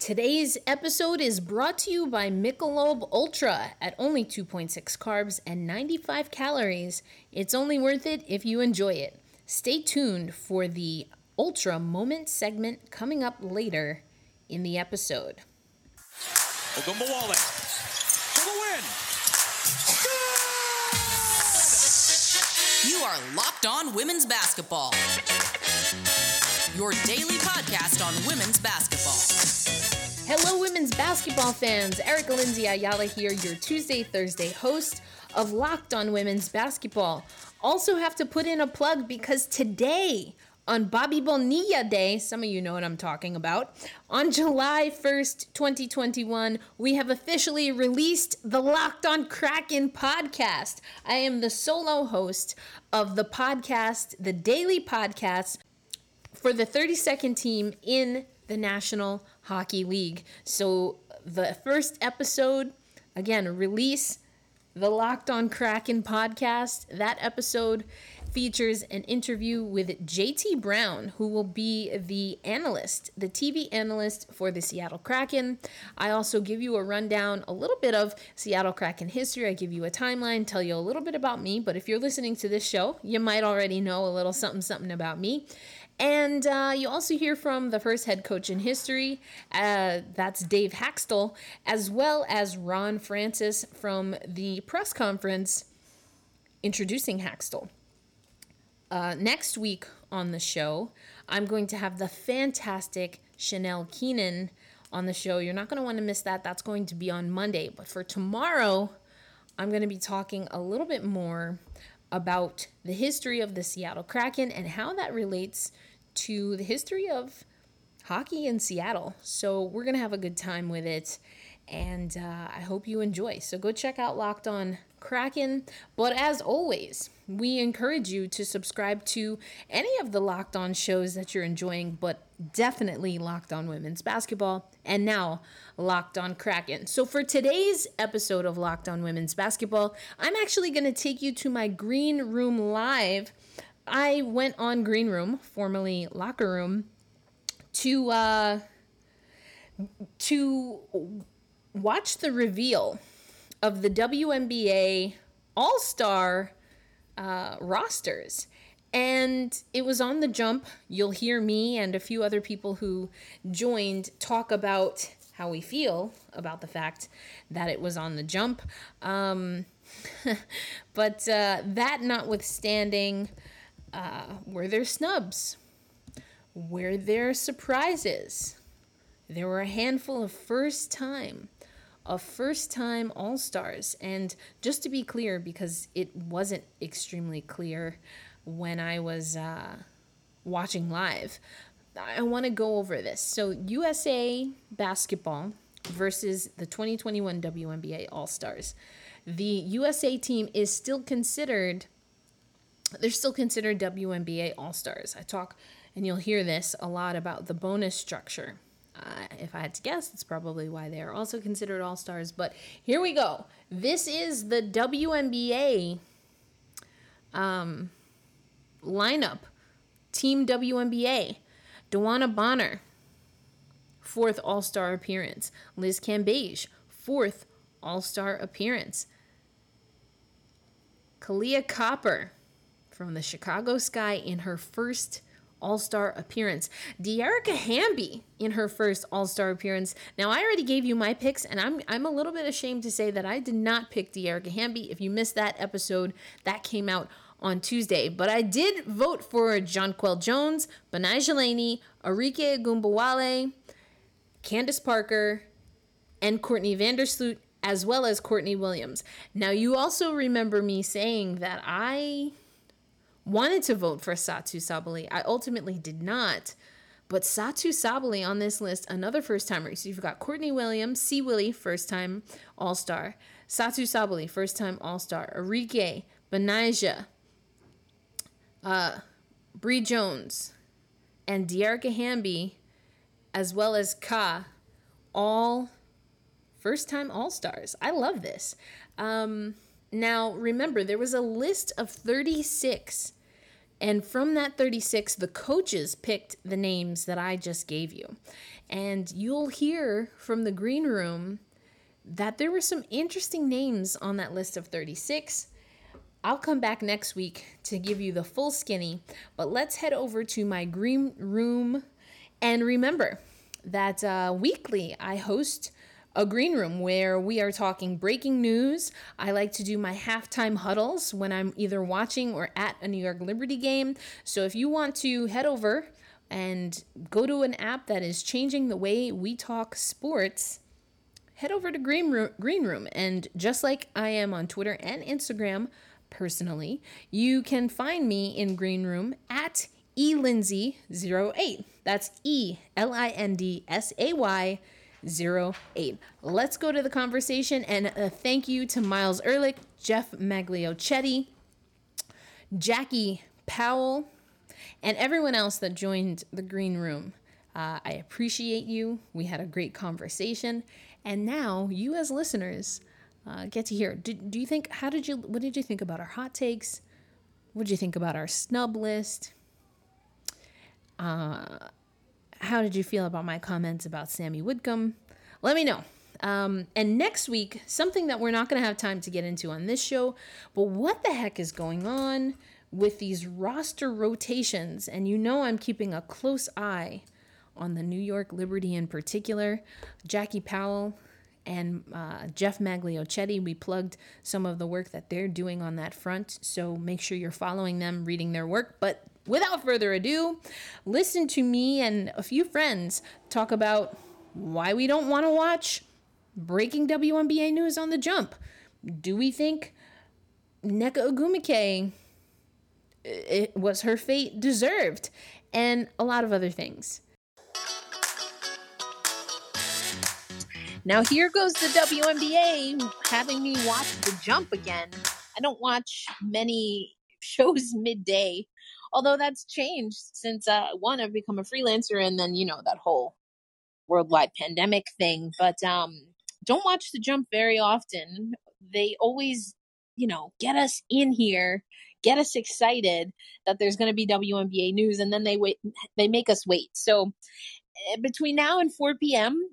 Today's episode is brought to you by Michelob Ultra. At only 2.6 carbs and 95 calories, it's only worth it if you enjoy it. Stay tuned for the Ultra Moment segment coming up later in the episode. Ogunbowale for the win. Good! You are Locked on Women's Basketball, your daily podcast on women's basketball. Hello, women's basketball fans. Erica Lindsay Ayala here, your Tuesday, Thursday host of Locked on Women's Basketball. Also have to put in a plug because today, on Bobby Bonilla Day, some of you know what I'm talking about, on July 1st, 2021, we have officially released the Locked on Kraken podcast. I am the solo host of the podcast, the daily podcast, for the 32nd team in the National Hockey League. So the first episode, again, release the Locked on Kraken podcast. That episode features an interview with JT Brown, who will be the analyst, the TV analyst for the Seattle Kraken. I also give you a rundown, a little bit of Seattle Kraken history. I give you a timeline, tell you a little bit about me, but if you're listening to this show, you might already know a little something about me. And you also hear from the first head coach in history, that's Dave Haxtell, as well as Ron Francis from the press conference introducing Haxtell. Next week on the show, I'm going to have the fantastic Chanel Keenan on the show. You're not going to want to miss that. That's going to be on Monday. But for tomorrow, I'm going to be talking a little bit more about the history of the Seattle Kraken and how that relates to the history of hockey in Seattle. So we're going to have a good time with it, and I hope you enjoy. So go check out Locked on Kraken. But as always, we encourage you to subscribe to any of the Locked on shows that you're enjoying, but definitely Locked on Women's Basketball and now Locked on Kraken. So for today's episode of Locked on Women's Basketball, I'm actually going to take you to my Green Room Live. I went on Green Room, formerly Locker Room, to watch the reveal of the WNBA All-Star rosters. And it was on The Jump. You'll hear me and a few other people who joined talk about how we feel about the fact that it was on The Jump. But that notwithstanding, were there snubs? Were there surprises? There were a handful of first-time All-Stars. And just to be clear, because it wasn't extremely clear when I was watching live, I want to go over this. So USA Basketball versus the 2021 WNBA All-Stars. The USA team is still considered, they're still considered WNBA All-Stars. I talk, and you'll hear this a lot, about the bonus structure. If I had to guess, it's probably why they are also considered All-Stars. But here we go. This is the WNBA lineup. Team WNBA. Dewanna Bonner, fourth All-Star appearance. Liz Cambage, fourth All-Star appearance. Kahleah Copper from the Chicago Sky in her first All-Star appearance. Dearica Hamby in her first All-Star appearance. Now, I already gave you my picks, and I'm a little bit ashamed to say that I did not pick Dearica Hamby. If you missed that episode, that came out on Tuesday. But I did vote for Jonquil Jones, Betnijah Laney, Arike Ogunbowale, Candace Parker, and Courtney Vandersloot, as well as Courtney Williams. Now, you also remember me saying that I wanted to vote for Satou Sabally. I ultimately did not. But Satou Sabally on this list, another first-timer. So you've got Courtney Williams, C. Willie, first-time All-Star. Satou Sabally, first-time All-Star. Arike, Betnijah, Bree Jones, and Dearica Hamby, as well as Ka, all first-time All-Stars. I love this. Now, remember, there was a list of 36 And from that 36, the coaches picked the names that I just gave you. And you'll hear from the Green Room that there were some interesting names on that list of 36. I'll come back next week to give you the full skinny, but let's head over to my Green Room. And remember that weekly I host a Green Room where we are talking breaking news. I like to do my halftime huddles when I'm either watching or at a New York Liberty game. So if you want to head over and go to an app that is changing the way we talk sports, head over to Green Room. And just like I am on Twitter and Instagram personally, you can find me in Green Room at elindsay08. That's elindsay 08. Let's go to the conversation, and a thank you to Miles Ehrlich, Jeff Magliocchetti, Jackie Powell, and everyone else that joined the Green Room. I appreciate you. We had a great conversation, and now you as listeners get to hear. What did you think about our hot takes? What did you think about our snub list? How did you feel about my comments about Sami Whitcomb? Let me know. And next week, something that we're not going to have time to get into on this show, but what the heck is going on with these roster rotations? And you know I'm keeping a close eye on the New York Liberty in particular. Jackie Powell and Jeff Magliocchetti, we plugged some of the work that they're doing on that front, so make sure you're following them, reading their work. But without further ado, listen to me and a few friends talk about why we don't want to watch breaking WNBA news on The Jump. Do we think Nneka Ogwumike, it was her fate deserved? And a lot of other things. Now here goes the WNBA having me watch The Jump again. I don't watch many shows midday, although that's changed since, one, I've become a freelancer, and then, you know, that whole worldwide pandemic thing. But don't watch The Jump very often. They always, you know, get us in here, get us excited that there's going to be WNBA news, and then they make us wait. So between now and 4 p.m.,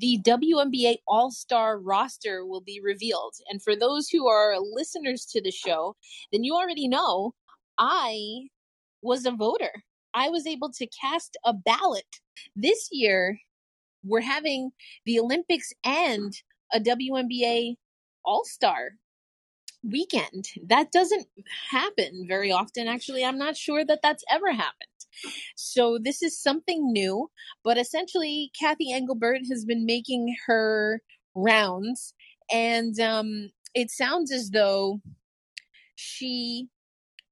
the WNBA All-Star roster will be revealed. And for those who are listeners to the show, then you already know I was a voter. I was able to cast a ballot. This year, we're having the Olympics and a WNBA All-Star weekend. That doesn't happen very often. Actually, I'm not sure that that's ever happened. So this is something new, but essentially Kathy Engelbert has been making her rounds, and it sounds as though she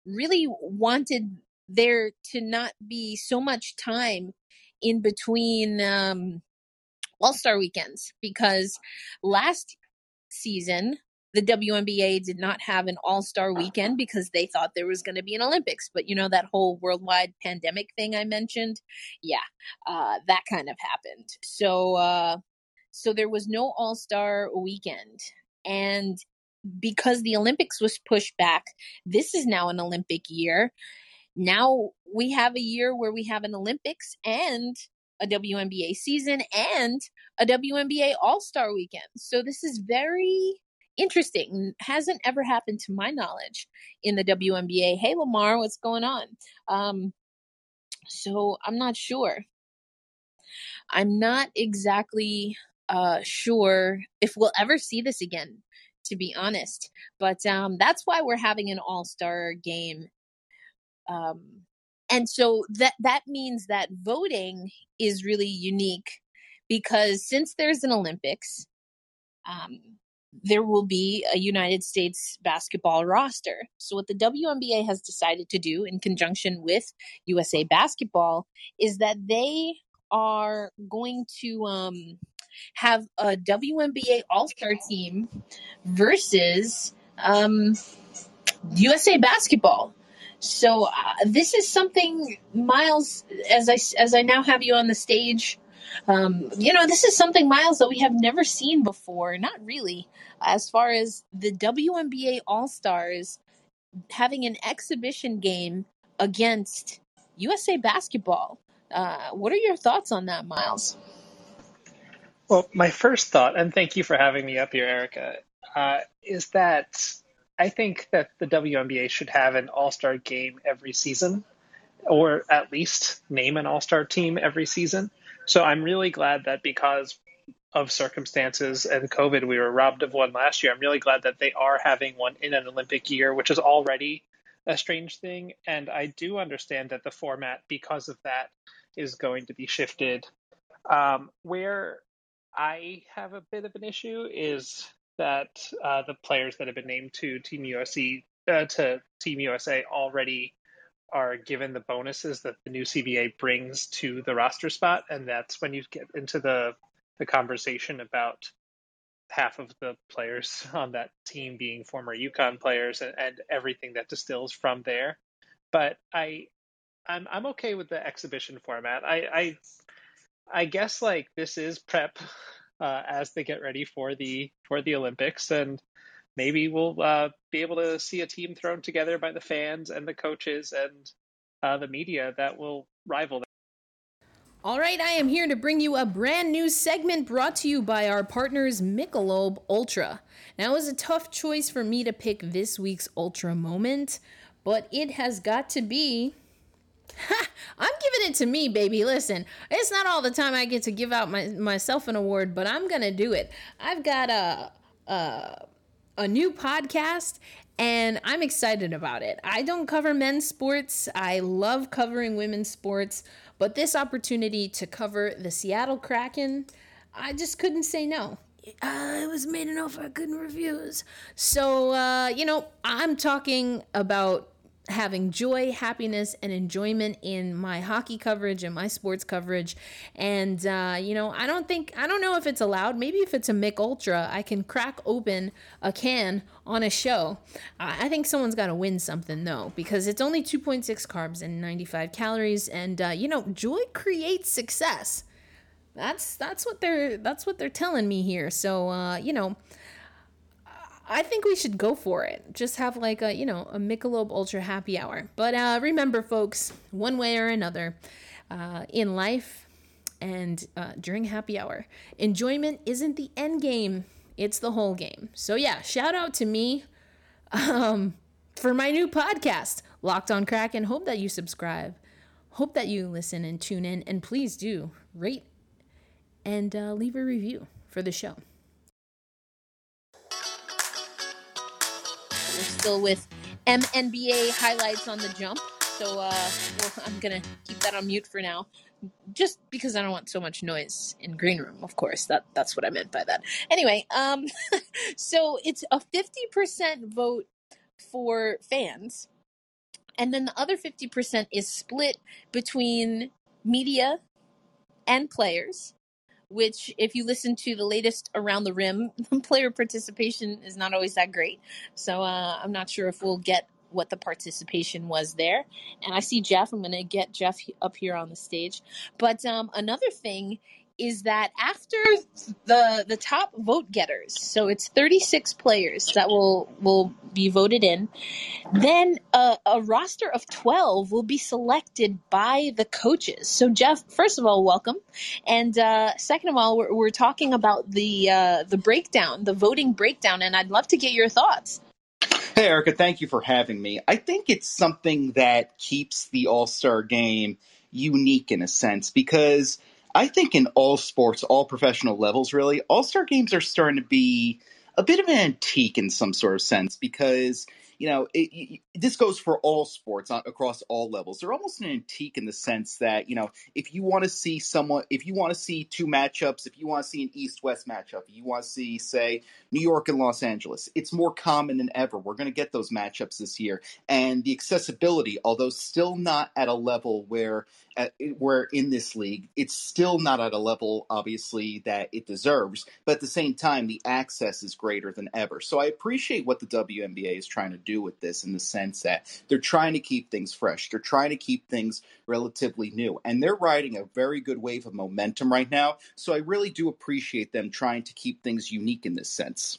really wanted there to not be so much time in between All-Star weekends, because last season the WNBA did not have an All-Star weekend because they thought there was going to be an Olympics. But, you know, that whole worldwide pandemic thing I mentioned, that kind of happened. So there was no All-Star weekend. And because the Olympics was pushed back, this is now an Olympic year. Now we have a year where we have an Olympics and a WNBA season and a WNBA All-Star weekend. So this is very interesting. Hasn't ever happened to my knowledge in the WNBA. Hey, Lamar, what's going on? So I'm not sure. I'm not exactly sure if we'll ever see this again, to be honest. But that's why we're having an All-Star game. And so that means that voting is really unique, because since there's an Olympics, there will be a United States basketball roster. So what the WNBA has decided to do in conjunction with USA Basketball is that they are going to have a WNBA All-Star team versus USA Basketball. So this is something, Miles, as I now have you on the stage, you know, this is something, Miles, that we have never seen before. Not really, as far as the WNBA All-Stars having an exhibition game against USA Basketball. What are your thoughts on that, Miles? Well, my first thought, and thank you for having me up here, Erica, is that I think that the WNBA should have an all-star game every season, or at least name an all-star team every season. So I'm really glad that because of circumstances and COVID, we were robbed of one last year. I'm really glad that they are having one in an Olympic year, which is already a strange thing. And I do understand that the format, because of that, is going to be shifted. Where I have a bit of an issue is that the players that have been named to Team USA already are given the bonuses that the new CBA brings to the roster spot. And that's when you get into the conversation about half of the players on that team being former UConn players and everything that distills from there. But I'm okay with the exhibition format. I guess like this is prep as they get ready for the Olympics, and maybe we'll be able to see a team thrown together by the fans and the coaches and the media that will rival them. All right, I am here to bring you a brand new segment brought to you by our partners Michelob Ultra. Now, it was a tough choice for me to pick this week's Ultra moment, but it has got to be... I'm giving it to me, baby. Listen, it's not all the time I get to give out myself an award, but I'm going to do it. I've got a new podcast, and I'm excited about it. I don't cover men's sports. I love covering women's sports, but this opportunity to cover the Seattle Kraken, I just couldn't say no. I was made an offer I couldn't refuse. So, I'm talking about having joy, happiness, and enjoyment in my hockey coverage and my sports coverage. And, I don't know if it's allowed. Maybe if it's a Mick Ultra, I can crack open a can on a show. I think someone's got to win something, though, because it's only 2.6 carbs and 95 calories. And, joy creates success. That's what they're telling me here. So, I think we should go for it. Just have like a Michelob Ultra happy hour. But remember, folks, one way or another, in life and during happy hour, enjoyment isn't the end game. It's the whole game. So yeah, shout out to me for my new podcast, Locked on Kraken. Hope that you subscribe. Hope that you listen and tune in. And please do rate and leave a review for the show. We're still with MNBA highlights on The Jump, so I'm going to keep that on mute for now, just because I don't want so much noise in Green Room, of course. That's what I meant by that. Anyway, so it's a 50% vote for fans, and then the other 50% is split between media and players, which, if you listen to the latest Around the Rim, player participation is not always that great. So I'm not sure if we'll get what the participation was there. And I see Jeff. I'm going to get Jeff up here on the stage. But another thing is that after the top vote getters, so it's 36 players that will be voted in, then a roster of 12 will be selected by the coaches. So Jeff, first of all, welcome. And second of all, we're talking about the breakdown, the voting breakdown, and I'd love to get your thoughts. Hey, Erica, thank you for having me. I think it's something that keeps the All-Star Game unique in a sense, because I think in all sports, all professional levels, really, all-star games are starting to be a bit of an antique in some sort of sense because, this goes for all sports across all levels. They're almost an antique in the sense that, if you want to see someone, if you want to see two matchups, if you want to see an East-West matchup, you want to see, say, New York and Los Angeles, it's more common than ever. We're going to get those matchups this year. And the accessibility, although still not at a level where – we're in this league, it's still not at a level, obviously, that it deserves. But at the same time, the access is greater than ever. So I appreciate what the WNBA is trying to do with this in the sense that they're trying to keep things fresh. They're trying to keep things relatively new. And they're riding a very good wave of momentum right now. So I really do appreciate them trying to keep things unique in this sense.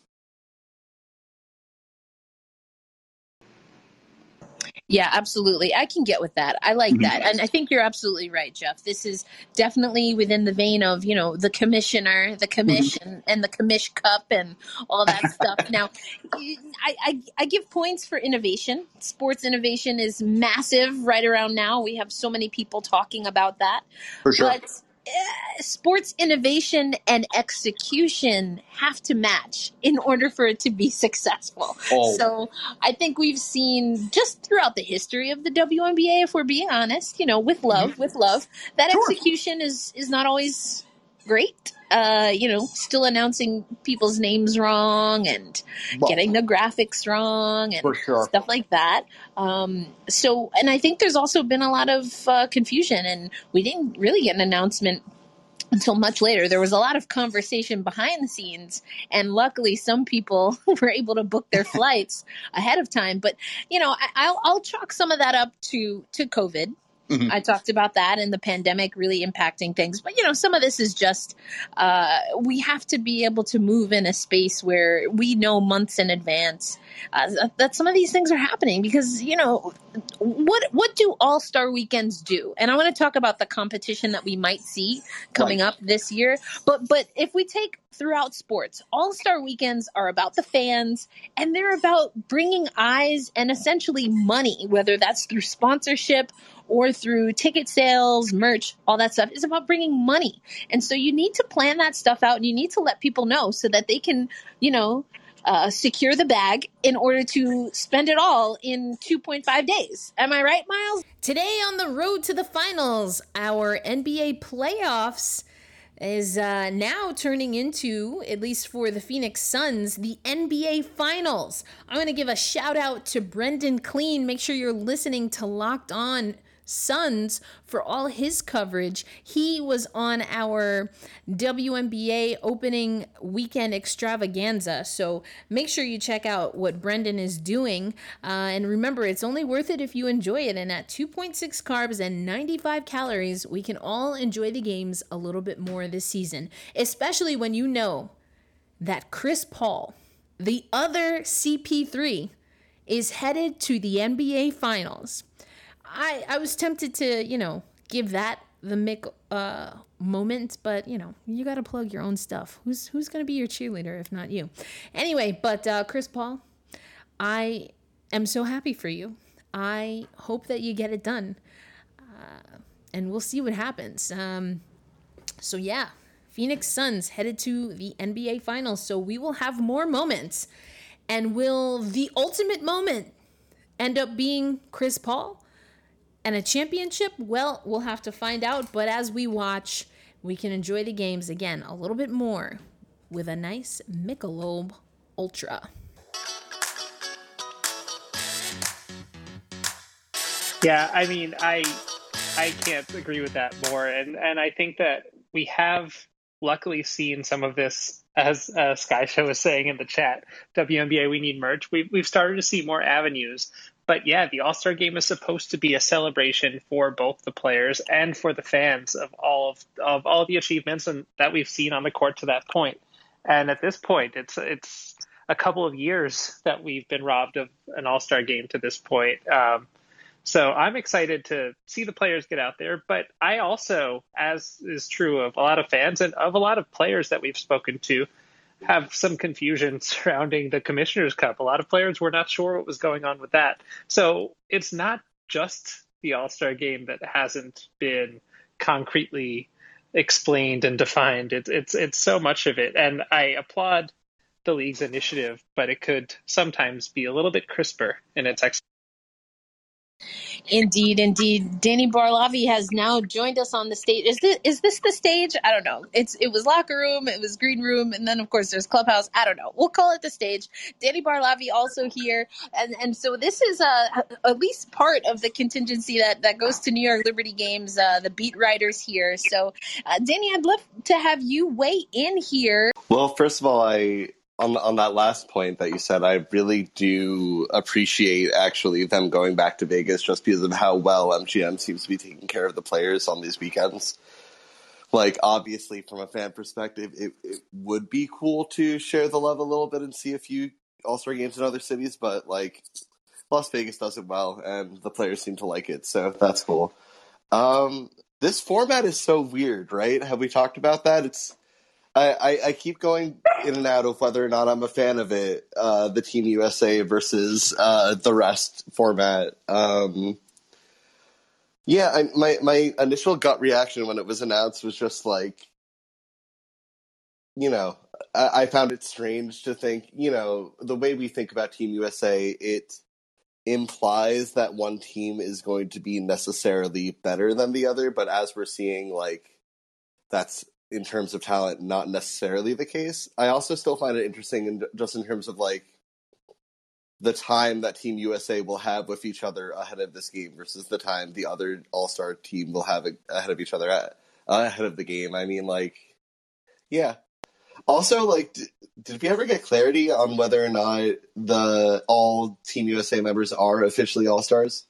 Yeah, absolutely. I can get with that. I like that. And I think you're absolutely right, Jeff. This is definitely within the vein of, you know, the commissioner, the commission, and the commish cup and all that stuff. Now, I give points for innovation. Sports innovation is massive right around now. We have so many people talking about that. For sure. But sports innovation and execution have to match in order for it to be successful. Oh. So I think we've seen just throughout the history of the WNBA, if we're being honest, you know, with love, that execution is not always great. You know, still announcing people's names wrong and getting the graphics wrong and stuff like that. So, and I think there's also been a lot of confusion, and we didn't really get an announcement until much later. There was a lot of conversation behind the scenes, and luckily some people were able to book their flights ahead of time. But, you know, I'll chalk some of that up to COVID. Mm-hmm. I talked about that and the pandemic really impacting things. But, you know, some of this is just we have to be able to move in a space where we know months in advance that some of these things are happening because, you know, what do All-Star Weekends do? And I want to talk about the competition that we might see coming up this year. But if we take throughout sports, All-Star Weekends are about the fans, and they're about bringing eyes and essentially money, whether that's through sponsorship or through ticket sales, merch, all that stuff. It's about bringing money. And so you need to plan that stuff out, and you need to let people know so that they can, you know, secure the bag in order to spend it all in 2.5 days. Am I right, Miles? Today on the road to the finals, our NBA playoffs is now turning into, at least for the Phoenix Suns, the NBA Finals. I'm going to give a shout out to Brendan Clean. Make sure you're listening to Locked On Suns for all his coverage. He was on our WNBA opening weekend extravaganza, so make sure you check out what Brendan is doing. And remember, it's only worth it if you enjoy it. And at 2.6 carbs and 95 calories, we can all enjoy the games a little bit more this season, especially when you know that Chris Paul, the other CP3, is headed to the NBA Finals. I was tempted to, you know, give that the Mick moment, but, you know, you got to plug your own stuff. Who's going to be your cheerleader if not you? Anyway, but Chris Paul, I am so happy for you. I hope that you get it done, and we'll see what happens. So, yeah, Phoenix Suns headed to the NBA Finals, so we will have more moments. And will the ultimate moment end up being Chris Paul and a championship? Well, we'll have to find out. But as we watch, we can enjoy the games again a little bit more with a nice Michelob Ultra. Yeah, I mean, I can't agree with that more. And I think that we have luckily seen some of this, as Sky Show was saying in the chat, WNBA, we need merch. We've started to see more avenues. But yeah, the All-Star Game is supposed to be a celebration for both the players and for the fans of all the achievements and that we've seen on the court to that point. And at this point, it's a couple of years that we've been robbed of an All-Star Game to this point. So I'm excited to see the players get out there. But I also, as is true of a lot of fans and of a lot of players that we've spoken to, have some confusion surrounding the Commissioner's Cup. A lot of players were not sure what was going on with that. So it's not just the All-Star Game that hasn't been concretely explained and defined. It's so much of it. And I applaud the league's initiative, but it could sometimes be a little bit crisper in its explanation. Indeed. Danny Bar-Lavi has now joined us on the stage. Is this the stage? I don't know. It was Locker Room, it was Green Room, and then of course there's Clubhouse. I don't know. We'll call it the stage. Danny Bar-Lavi also here, and so this is at least part of the contingency that goes to New York Liberty games. The beat writers here. So Danny, I'd love to have you weigh in here. Well, first of all, On that last point that you said, I really do appreciate actually them going back to Vegas just because of how well MGM seems to be taking care of the players on these weekends. Like, obviously, from a fan perspective, it would be cool to share the love a little bit and see a few All-Star games in other cities, but, like, Las Vegas does it well, and the players seem to like it, so that's cool. This format is so weird, right? Have we talked about that? I keep going in and out of whether or not I'm a fan of it, the Team USA versus the rest format. My initial gut reaction when it was announced was just like, you know, I found it strange to think, you know, the way we think about Team USA, it implies that one team is going to be necessarily better than the other, but as we're seeing, like, that's in terms of talent, not necessarily the case. I also still find it interesting just in terms of, like, the time that Team USA will have with each other ahead of this game versus the time the other All-Star team will have ahead of each other ahead of the game. I mean, like, yeah. Also, like, did we ever get clarity on whether or not the all Team USA members are officially All-Stars?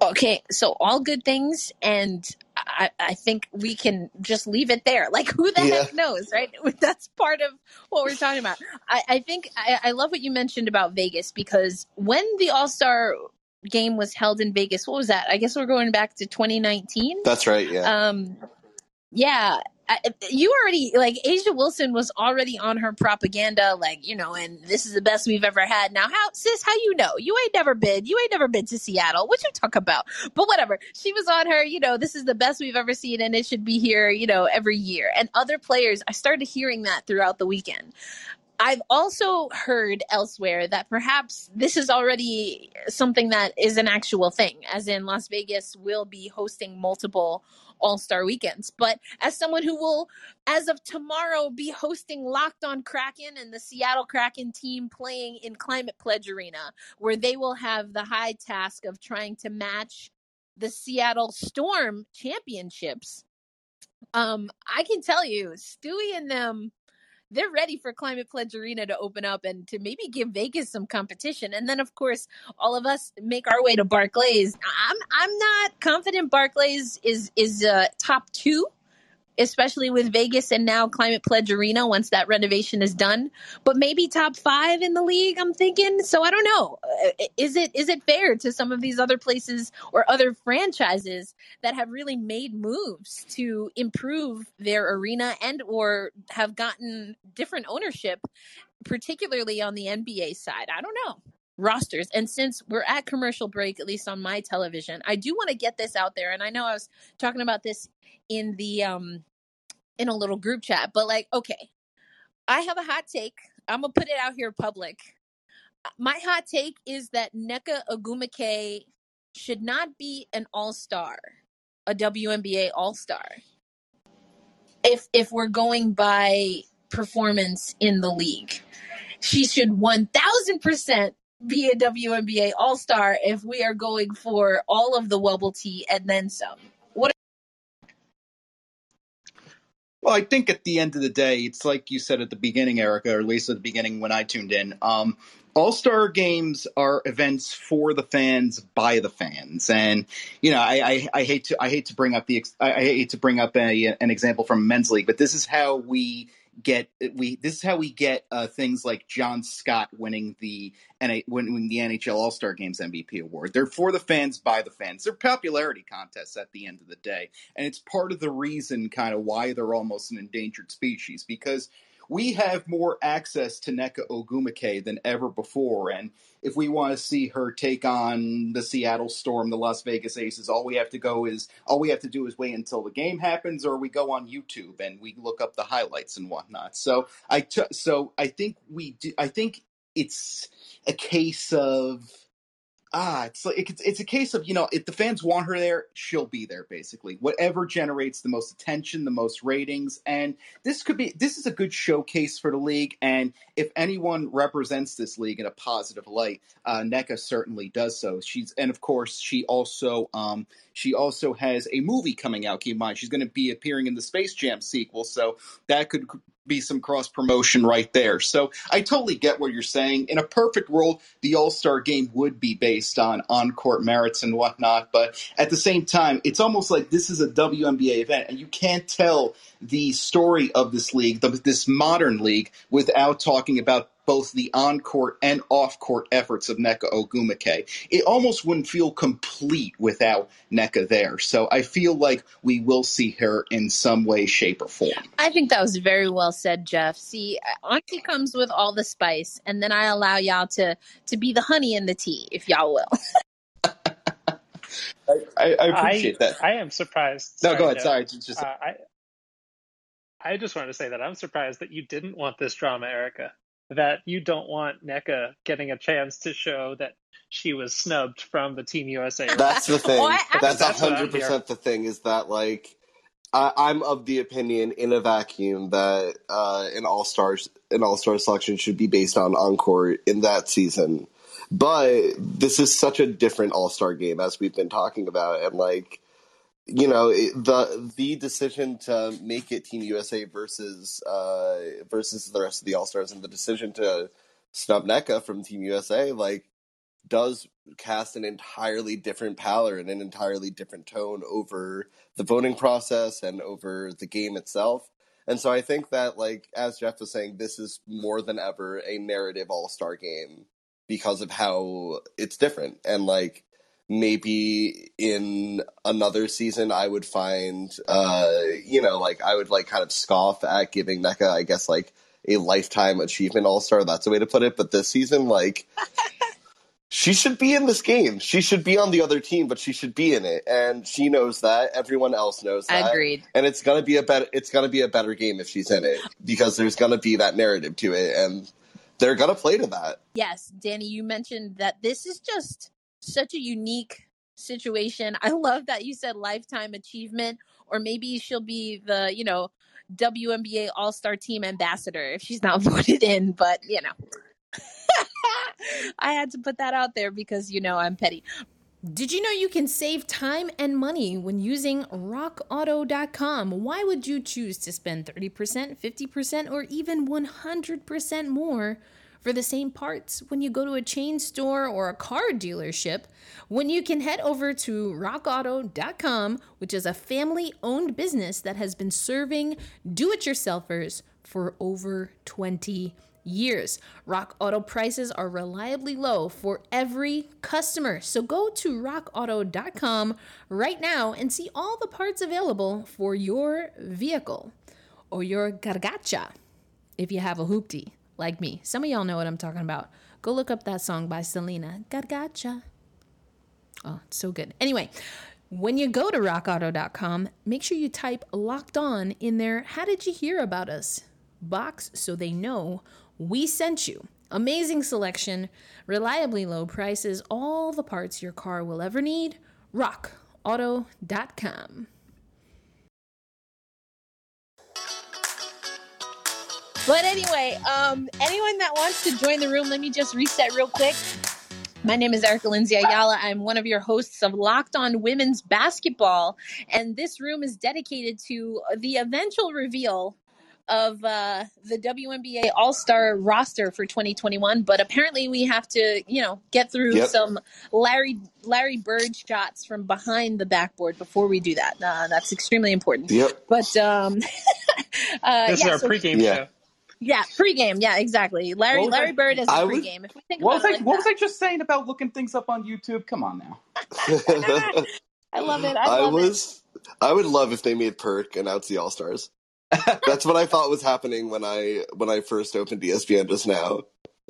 Okay, so all good things, and I think we can just leave it there. Like, who the heck knows, right? That's part of what we're talking about. I think I love what you mentioned about Vegas, because when the All-Star game was held in Vegas, what was that? I guess we're going back to 2019? That's right, yeah. You already, like, Asia Wilson was already on her propaganda, like, you know, and this is the best we've ever had. Now, how you know? You ain't never been to Seattle. What you talk about? But whatever. She was on her, you know, this is the best we've ever seen and it should be here, you know, every year. And other players, I started hearing that throughout the weekend. I've also heard elsewhere that perhaps this is already something that is an actual thing, as in Las Vegas will be hosting multiple All-Star weekends. But as someone who will, as of tomorrow, be hosting Locked on Kraken and the Seattle Kraken team playing in Climate Pledge Arena, where they will have the high task of trying to match the Seattle Storm championships. I can tell you, Stewie and them, they're ready for Climate Pledge Arena to open up and to maybe give Vegas some competition. And then, of course, all of us make our way to Barclays. I'm not confident Barclays is top two, especially with Vegas and now Climate Pledge Arena once that renovation is done. But maybe top five in the league, I'm thinking. So I don't know. Is it fair to some of these other places or other franchises that have really made moves to improve their arena and or have gotten different ownership, particularly on the NBA side? I don't know. Rosters. And since we're at commercial break, at least on my television, I do want to get this out there. And I know I was talking about this in the in a little group chat, but like, okay, I have a hot take. I'm gonna put it out here public. My hot take is that Nneka Ogwumike should not be an All-Star, a WNBA All-Star, if we're going by performance in the league. She should 1,000% be a WNBA All-Star if we are going for all of the Wubble tea and then some. Well, I think at the end of the day, it's like you said at the beginning, Erica, or at least at the beginning when I tuned in, All-Star games are events for the fans by the fans. And, you know, I hate to bring up an example from men's league, but this is how we get things like John Scott winning the NHL All-Star Games MVP award. They're for the fans by the fans. They're popularity contests at the end of the day, and it's part of the reason kind of why they're almost an endangered species, because we have more access to Nneka Ogwumike than ever before, and if we want to see her take on the Seattle Storm, the Las Vegas Aces, all we have to do is wait until the game happens, or we go on YouTube and we look up the highlights and whatnot. So I think it's a case of you know, if the fans want her there, she'll be there, basically. Whatever generates the most attention, the most ratings, and this is a good showcase for the league, and if anyone represents this league in a positive light, Nneka certainly does so. She also has a movie coming out, keep in mind. She's going to be appearing in the Space Jam sequel, so that could be some cross-promotion right there. So I totally get what you're saying. In a perfect world, the All-Star game would be based on on-court merits and whatnot, but at the same time, it's almost like this is a WNBA event, and you can't tell the story of this league, this modern league, without talking about both the on-court and off-court efforts of Nneka Ogwumike. It almost wouldn't feel complete without Nneka there. So I feel like we will see her in some way, shape, or form. I think that was very well said, Jeff. See, Auntie comes with all the spice, and then I allow y'all to be the honey in the tea, if y'all will. I appreciate that. I am surprised. No, sorry, go ahead. Jeff. Sorry. Just... I just wanted to say that I'm surprised that you didn't want this drama, Erica. That you don't want Nneka getting a chance to show that she was snubbed from the Team USA. That's the thing. Well, that's 100% the thing, is that, like, I'm of the opinion in a vacuum that an all-star selection should be based on encore in that season. But this is such a different all-star game, as we've been talking about. And, like, you know, the decision to make it Team USA versus the rest of the All-Stars, and the decision to snub Nneka from Team USA, like, does cast an entirely different pallor and an entirely different tone over the voting process and over the game itself. And so I think that, like, as Jeff was saying, this is more than ever a narrative All-Star game because of how it's different. And, like, maybe in another season, I would find, I would, like, kind of scoff at giving Nneka, I guess, like, a lifetime achievement all-star. That's the way to put it. But this season, like, she should be in this game. She should be on the other team, but she should be in it. And she knows that. Everyone else knows that. Agreed. And it's going to be a better game if she's in it, because there's going to be that narrative to it. And they're going to play to that. Yes. Danny, you mentioned that this is just such a unique situation. I love that you said lifetime achievement, or maybe she'll be the, you know, WNBA All-Star Team ambassador if she's not voted in. But, you know, I had to put that out there because, you know, I'm petty. Did you know you can save time and money when using rockauto.com? Why would you choose to spend 30%, 50%, or even 100% more for the same parts when you go to a chain store or a car dealership, when you can head over to rockauto.com, which is a family-owned business that has been serving do-it-yourselfers for over 20 years. Rock Auto prices are reliably low for every customer. So go to rockauto.com right now and see all the parts available for your vehicle, or your gargacha if you have a hoopty like me. Some of y'all know what I'm talking about. Go look up that song by Selena, Gargacha. Oh, it's so good. Anyway, when you go to rockauto.com, make sure you type Locked On in there. How did you hear about us box, so they know we sent you. Amazing selection, reliably low prices, all the parts your car will ever need. rockauto.com. But anyway, anyone that wants to join the room, let me just reset real quick. My name is Erica Lindsay Ayala. I'm one of your hosts of Locked On Women's Basketball. And this room is dedicated to the eventual reveal of the WNBA All-Star roster for 2021. But apparently we have to, you know, get through some Larry Bird shots from behind the backboard before we do that. That's extremely important. Yep. But this is our pregame show. Yeah, pregame. Yeah, exactly. Larry Bird is a pregame. What was I just saying about looking things up on YouTube? Come on now. I love it. I would love if they made Perk announce the All-Stars. That's what I thought was happening when I first opened ESPN just now.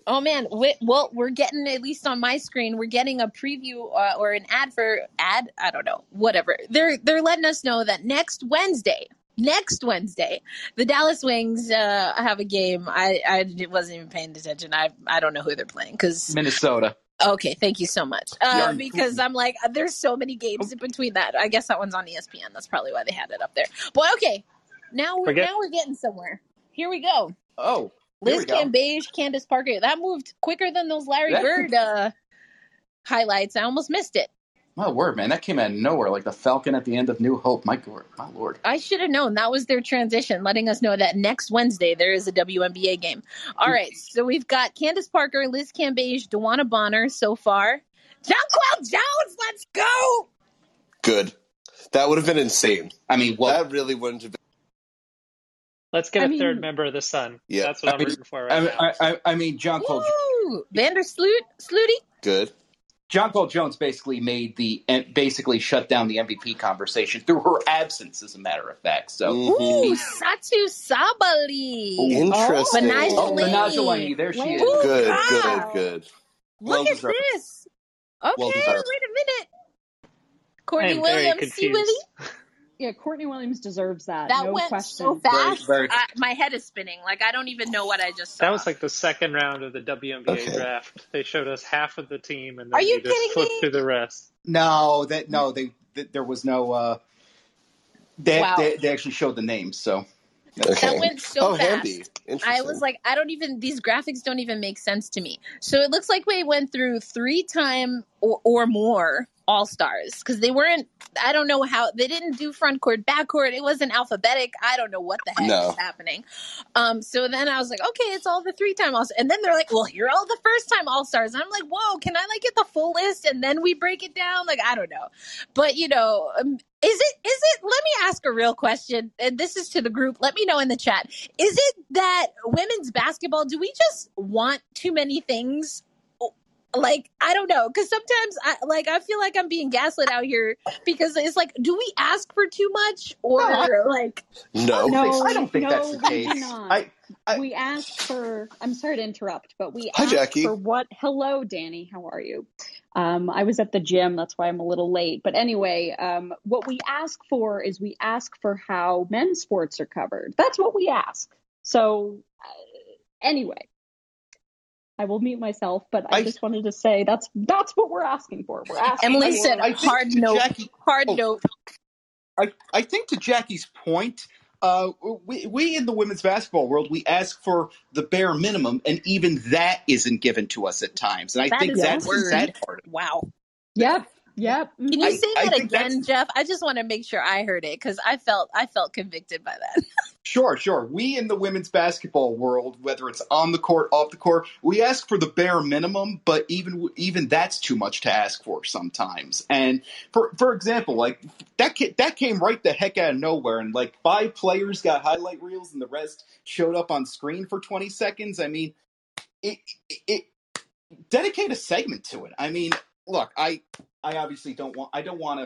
Oh man, we're getting, at least on my screen, we're getting a preview or an ad. I don't know, whatever. They're letting us know that next Wednesday, the Dallas Wings have a game. I wasn't even paying attention. I don't know who they're playing because Minnesota. Okay, thank you so much. Because I'm like, there's so many games in between that. I guess that one's on ESPN. That's probably why they had it up there. But okay, now we're getting somewhere. Here we go. Oh, Liz Cambage, Candace Parker. That moved quicker than those Larry Bird highlights. I almost missed it. My word, man, that came out of nowhere, like the Falcon at the end of New Hope. My Lord. I should have known. That was their transition, letting us know that next Wednesday there is a WNBA game. All right, so we've got Candace Parker, Liz Cambage, Dewanna Bonner so far. Jonquil Jones, let's go! Good. That would have been insane. I mean, that really wouldn't have been. Let's get a third member of the Sun. Yeah. That's what I'm rooting for right now. I mean, Jonquil Jones. Vandersloot. Good. Jonquil Jones basically shut down the MVP conversation through her absence, as a matter of fact. So, ooh, Satou Sabally. Interesting. Betnijah Laney. There she is. Ooh, good, wow. good. Well Look deserved. At this. Okay, well wait a minute. Courtney Williams, see Willie? Yeah, Courtney Williams deserves that. That no went question. So fast. Very, very. My head is spinning. Like, I don't even know what I just saw. That was like the second round of the WNBA draft. They showed us half of the team, and then they just flipped through the rest. There was no. They actually showed the names, so. Okay. That went so fast. Handy. I was like, these graphics don't even make sense to me. So it looks like we went through 3-time or more All-Stars, because they weren't, I don't know how, they didn't do front court, back court. It wasn't alphabetic. I don't know what the heck is happening. So then I was like, okay, it's all the 3-time All-Stars. And then they're like, well, you're all the first-time All-Stars. And I'm like, whoa, can I get the full list and then we break it down? Like, I don't know. But, is it, let me ask a real question, and this is to the group, let me know in the chat. Is it that women's basketball, do we just want too many things? Like, I don't know, because sometimes I feel like I'm being gaslit out here, because it's like, do we ask for too much? Or I don't think that's the case. We ask for, I'm sorry to interrupt, but we ask for what? Hello, Danny. How are you? I was at the gym. That's why I'm a little late. But anyway, what we ask for is we ask for how men's sports are covered. That's what we ask. So anyway. I will mute myself, but I just wanted to say that's what we're asking for. We're asking. Emily said, "Hard note, hard note." I think to Jackie's point, we in the women's basketball world, we ask for the bare minimum, and even that isn't given to us at times. And I think that's the sad part. Wow. Yep. Mm-hmm. Can you say that again, Jeff? I just want to make sure I heard it, because I felt convicted by that. Sure. We in the women's basketball world, whether it's on the court, off the court, we ask for the bare minimum, but even that's too much to ask for sometimes. And for example, like that came right the heck out of nowhere, and like 5 players got highlight reels, and the rest showed up on screen for 20 seconds. I mean, it dedicate a segment to it. I mean, look, I obviously don't want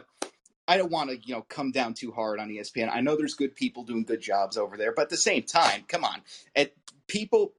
to come down too hard on ESPN. I know there's good people doing good jobs over there, but at the same time, come on. People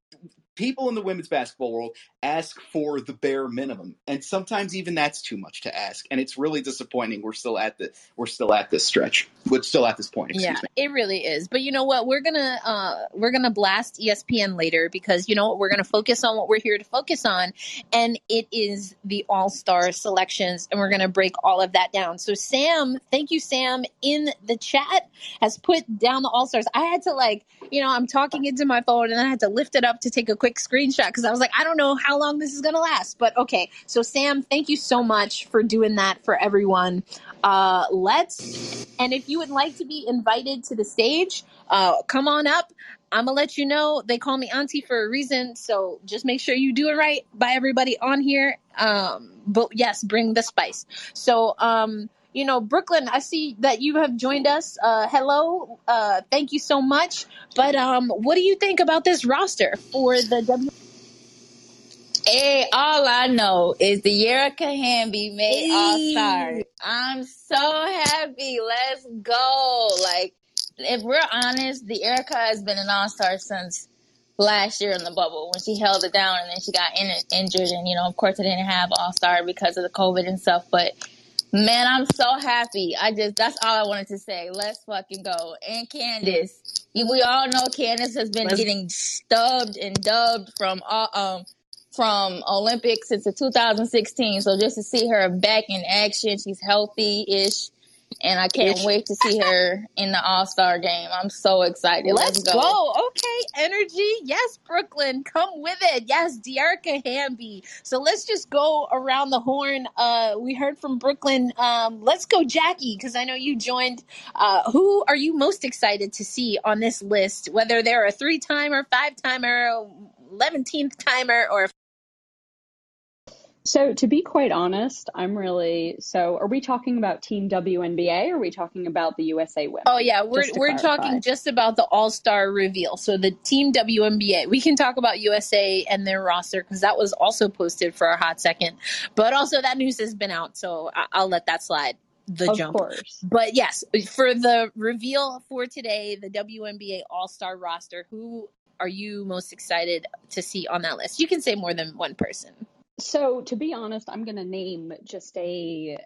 in the women's basketball world ask for the bare minimum, and sometimes even that's too much to ask, and it's really disappointing. We're still at this point. Excuse me. It really is. But you know what? We're gonna blast ESPN later, because you know what? We're gonna focus on what we're here to focus on, and it is the All-Star selections, and we're gonna break all of that down. So Sam, thank you, Sam, in the chat has put down the All-Stars. I had to I'm talking into my phone, and I had to lift it up to take a quick screenshot, because I was like, I don't know how long this is going to last. But okay, so Sam, thank you so much for doing that for everyone. And if you would like to be invited to the stage, come on up. I'm going to let you know, they call me auntie for a reason, so just make sure you do it right by everybody on here. But yes, bring the spice. So, Brooklyn, I see that you have joined us. Hello. Thank you so much. But what do you think about this roster for the WNBA? Hey, all I know is the Dearica Hamby made All-Stars. I'm so happy. Let's go. Like, if we're honest, the Dearica has been an All-Star since last year in the bubble, when she held it down and then she got injured. And, of course, I didn't have All-Star because of the COVID and stuff, but man, I'm so happy. That's all I wanted to say. Let's fucking go. And Candace. We all know Candace has been getting stubbed and dubbed from Olympics since 2016. So just to see her back in action, she's healthy-ish. And I can't wait to see her in the All-Star game. I'm so excited. Let's go. Okay, energy. Yes, Brooklyn, come with it. Yes, Dearica Hamby. So let's just go around the horn. We heard from Brooklyn. Let's go, Jackie, because I know you joined. Who are you most excited to see on this list, whether they're a 3-timer, 5-timer, 11th-timer, or So to be quite honest, I'm really, so are we talking about Team WNBA or are we talking about the USA Women? Oh yeah, we're talking just about the All-Star reveal. So the Team WNBA, we can talk about USA and their roster because that was also posted for a hot second. But also that news has been out, so I'll let that slide. The Jump. Course. But yes, for the reveal for today, the WNBA All-Star roster, who are you most excited to see on that list? You can say more than one person. So to be honest, I'm going to name just a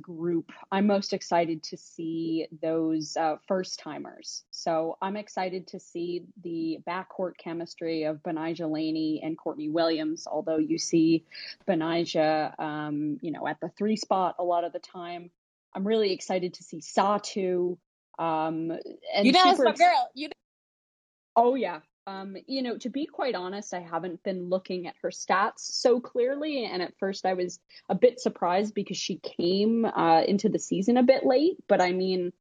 group. I'm most excited to see those first-timers. So I'm excited to see the backcourt chemistry of Betnijah Laney and Courtney Williams, although you see Betnijah, at the three spot a lot of the time. I'm really excited to see Satou. And you know, that's my girl. You know. Oh, yeah. To be quite honest, I haven't been looking at her stats so clearly. And at first I was a bit surprised because she came into the season a bit late. But I mean,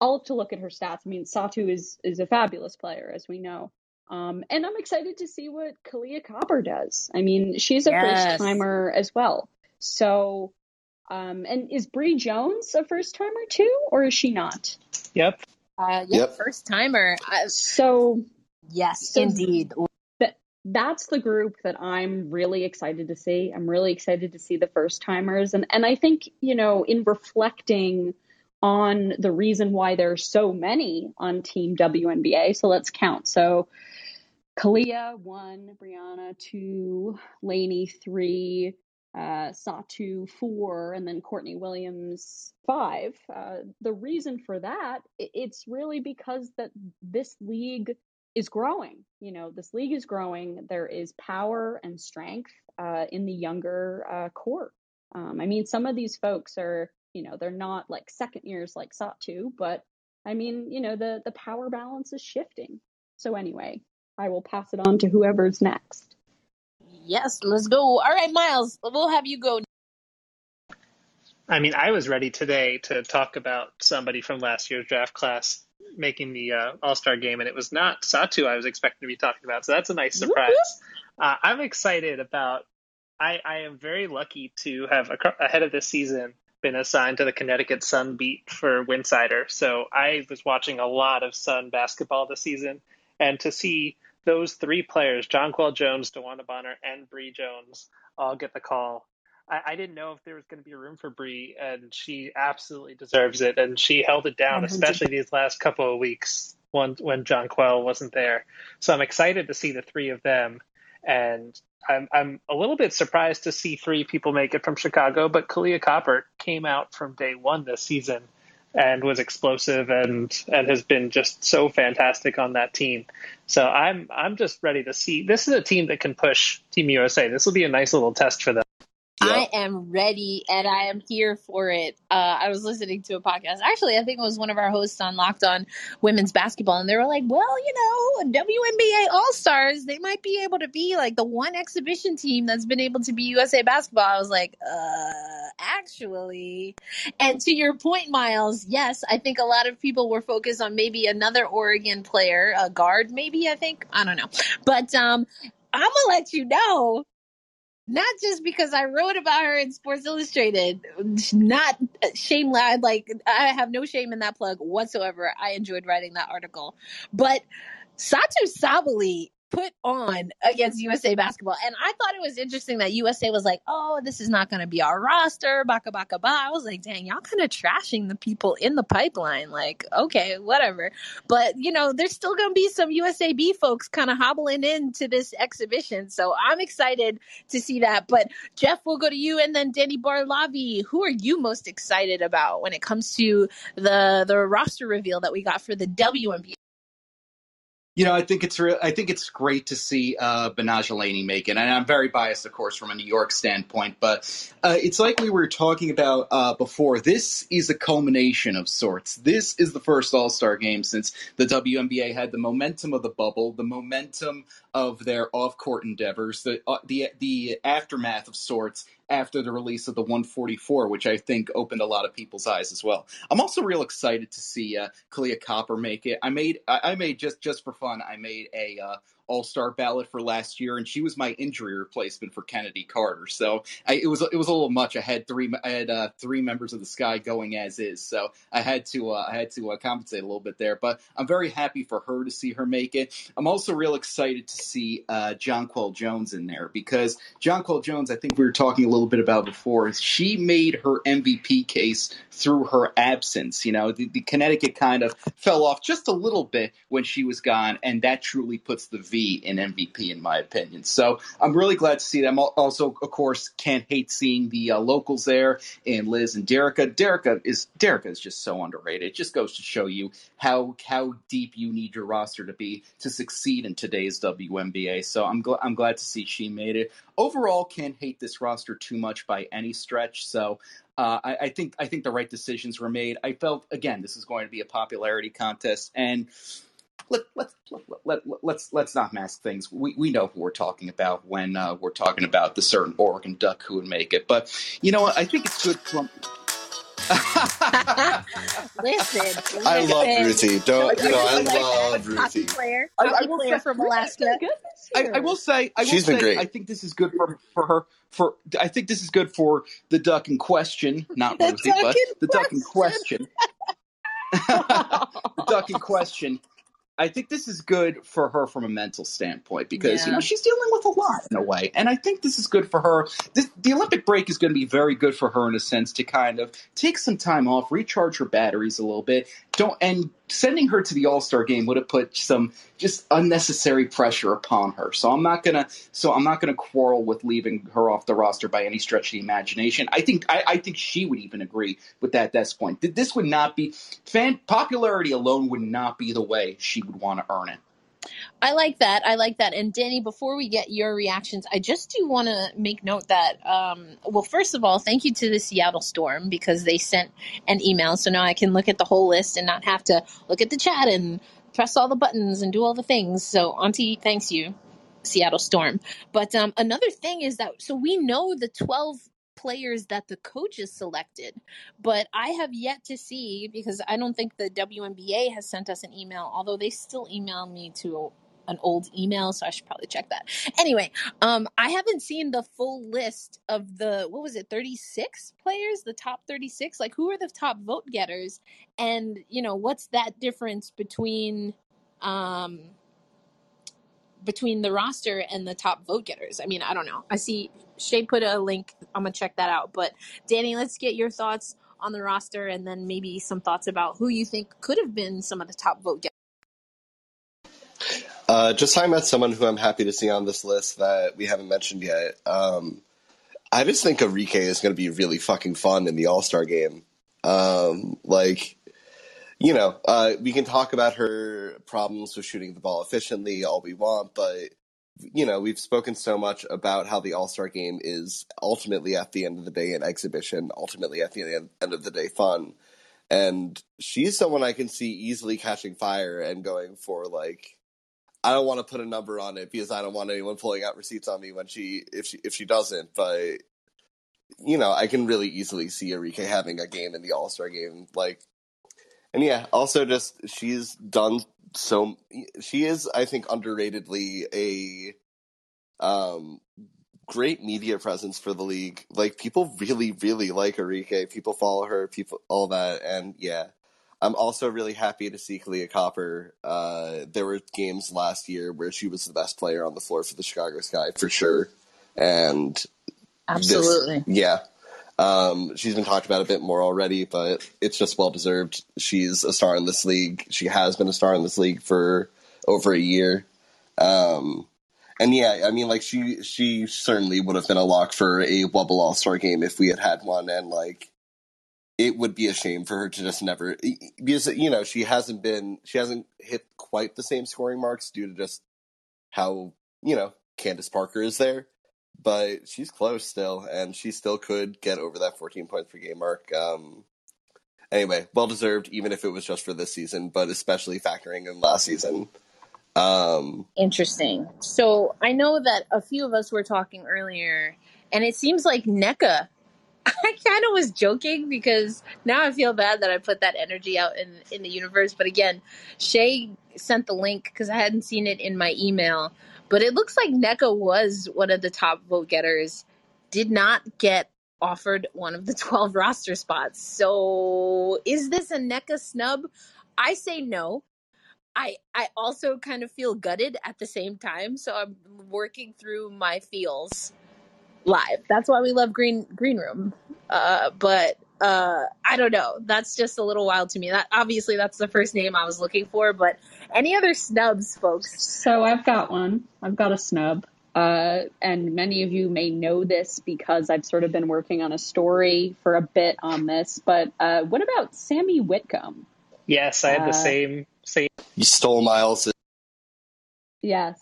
I'll have to look at her stats. I mean, Satou is a fabulous player, as we know. And I'm excited to see what Kahleah Copper does. I mean, she's a first-timer as well. So, and is Bree Jones a first-timer too, or is she not? Yep. First-timer. So... Yes, so indeed. That's the group that I'm really excited to see. I'm really excited to see the first timers. And I think, in reflecting on the reason why there are so many on Team WNBA, so let's count. So Kahleah, 1, Brianna, 2, Laney, 3, Satou, 4, and then Courtney Williams, 5. The reason for that, it's really because that this league is growing. This league is growing. There is power and strength in the younger core. Some of these folks are, they're not like second years like Satou, but the power balance is shifting. So anyway, I will pass it on to whoever's next. Yes, let's go. All right, Miles, we'll have you go. I was ready today to talk about somebody from last year's draft class making the All-Star game, and it was not Satou I was expecting to be talking about, so that's a nice surprise. I'm excited about – I am very lucky to have, ahead of this season, been assigned to the Connecticut Sun beat for Windsider, so I was watching a lot of Sun basketball this season, and to see those three players, Jonquil Jones, Dewanna Bonner, and Bree Jones, all get the call. I didn't know if there was going to be room for Bree, and she absolutely deserves it. And she held it down, 100%. Especially these last couple of weeks when Jonquil wasn't there. So I'm excited to see the three of them. And I'm a little bit surprised to see three people make it from Chicago, but Kahleah Copper came out from day one this season and was explosive and has been just so fantastic on that team. So I'm just ready to see. This is a team that can push Team USA. This will be a nice little test for them. Yeah. I am ready, and I am here for it. I was listening to a podcast. Actually, I think it was one of our hosts on Locked on Women's Basketball, and they were like, well, WNBA All-Stars, they might be able to be like the one exhibition team that's been able to be USA Basketball. I was like, actually. And to your point, Miles, yes, I think a lot of people were focused on maybe another Oregon player, a guard maybe, I think. I don't know. But I'm going to let you know. Not just because I wrote about her in Sports Illustrated, not shameless. Like, I have no shame in that plug whatsoever. I enjoyed writing that article. But Satou Sabally put on against USA Basketball. And I thought it was interesting that USA was like, oh, this is not going to be our roster, baka, baka, ba. I was like, dang, y'all kind of trashing the people in the pipeline. Like, okay, whatever. But, there's still going to be some USAB folks kind of hobbling into this exhibition. So I'm excited to see that. But Jeff, we'll go to you. And then Danny Bar-Lavi, who are you most excited about when it comes to the roster reveal that we got for the WNBA? I think it's great to see Betnijah Laney make it, and I'm very biased, of course, from a New York standpoint. But it's like we were talking about before. This is a culmination of sorts. This is the first All-Star game since the WNBA had the momentum of the bubble, the momentum of their off-court endeavors, the aftermath of sorts, after the release of the 144, which I think opened a lot of people's eyes as well. I'm also real excited to see Kahleah Copper make it. I made, just for fun, a all-star ballot for last year, and she was my injury replacement for Kennedy Carter. So it was a little much. I had three members of the Sky going as is. So I had to compensate a little bit there. But I'm very happy for her to see her make it. I'm also real excited to see Jonquil Jones in there, because Jonquil Jones, I think we were talking a little bit about before, she made her MVP case through her absence. You know, the Connecticut kind of fell off just a little bit when she was gone, and that truly puts the V in MVP, in my opinion. So I'm really glad to see them. Also, of course, can't hate seeing the locals there, and Liz and Dearica. Dearica is just so underrated. It just goes to show you how deep you need your roster to be to succeed in today's WNBA. So I'm glad to see she made it. Overall, can't hate this roster too much by any stretch. So I think the right decisions were made. I felt, again, this is going to be a popularity contest, and let's not mask things. We know who we're talking about when we're talking about the certain Oregon Duck who would make it. But you know what? I think it's good. Listen, I love Ruthie. I love Ruthie. Hockey player from Alaska. I will say, she's been great. I think this is good for her. I think this is good for the duck in question, not Ruthie, but the duck in question. The duck in question. I think this is good for her from a mental standpoint, because you know, she's dealing with a lot in a way, and I think this is good for her. The Olympic break is going to be very good for her in a sense to kind of take some time off, recharge her batteries a little bit. Sending her to the All-Star game would have put some just unnecessary pressure upon her. So I'm not gonna quarrel with leaving her off the roster by any stretch of the imagination. I think she would even agree with that at this point. This would not be popularity alone would not be the way she would want to earn it. I like that. And Danny, before we get your reactions, I just do want to make note that, well, first of all, thank you to the Seattle Storm, because they sent an email. So now I can look at the whole list and not have to look at the chat and press all the buttons and do all the things. So Auntie, thanks you, Seattle Storm. But another thing is that, so we know the 12 players that the coaches selected, but I have yet to see, because I don't think the WNBA has sent us an email, although they still emailed me to an old email, so I should probably check that. Anyway, I haven't seen the full list of the, 36 players, the top 36? Like, who are the top vote getters? And, you know, what's that difference between the roster and the top vote getters? I mean, I don't know. I see Shay put a link. I'm going to check that out. But Danny, let's get your thoughts on the roster, and then maybe some thoughts about who you think could have been some of the top vote getters. Just talking about someone who I'm happy to see on this list that we haven't mentioned yet. I just think Arike is going to be really fucking fun in the All-Star game. You know, we can talk about her problems with shooting the ball efficiently all we want, but, you know, we've spoken so much about how the All-Star game is ultimately at the end of the day an exhibition, ultimately at the end of the day fun. And she's someone I can see easily catching fire and going for, like, I don't want to put a number on it because I don't want anyone pulling out receipts on me when if she doesn't, but, you know, I can really easily see Arike having a game in the All-Star game, like. And yeah, also just she is, I think, underratedly a great media presence for the league. Like, people really, really like Arike. People follow her, people, all that. And yeah, I'm also really happy to see Kahleah Copper. There were games last year where she was the best player on the floor for the Chicago Sky, for sure. And absolutely. Yeah. She's been talked about a bit more already, but it's just well-deserved. She's a star in this league. She has been a star in this league for over a year. And yeah, I mean, like, she certainly would have been a lock for a Wubble All-Star game if we had one. And, like, it would be a shame for her to just never, because, you know, she hasn't hit quite the same scoring marks due to just how, you know, Candace Parker is there. But she's close still, and she still could get over that 14 points per game mark. Anyway, well-deserved, even if it was just for this season, but especially factoring in last season. Interesting. So I know that a few of us were talking earlier And it seems like Nneka, I kind of was joking because now I feel bad that I put that energy out in the universe. But again, Shay sent the link because I hadn't seen it in my email. But it looks like Nneka was one of the top vote getters, did not get offered one of the 12 roster spots. So is this a Nneka snub? I say no. I also kind of feel gutted at the same time. So I'm working through my feels live. That's why we love Green Room. But I don't know. That's just a little wild to me. That obviously that's the first name I was looking for, but any other snubs, folks? So I've got one. I've got a snub. And many of you may know this because I've sort of been working on a story for a bit on this, but what about Sami Whitcomb? Yes, I had the same. You stole Miles. Yes.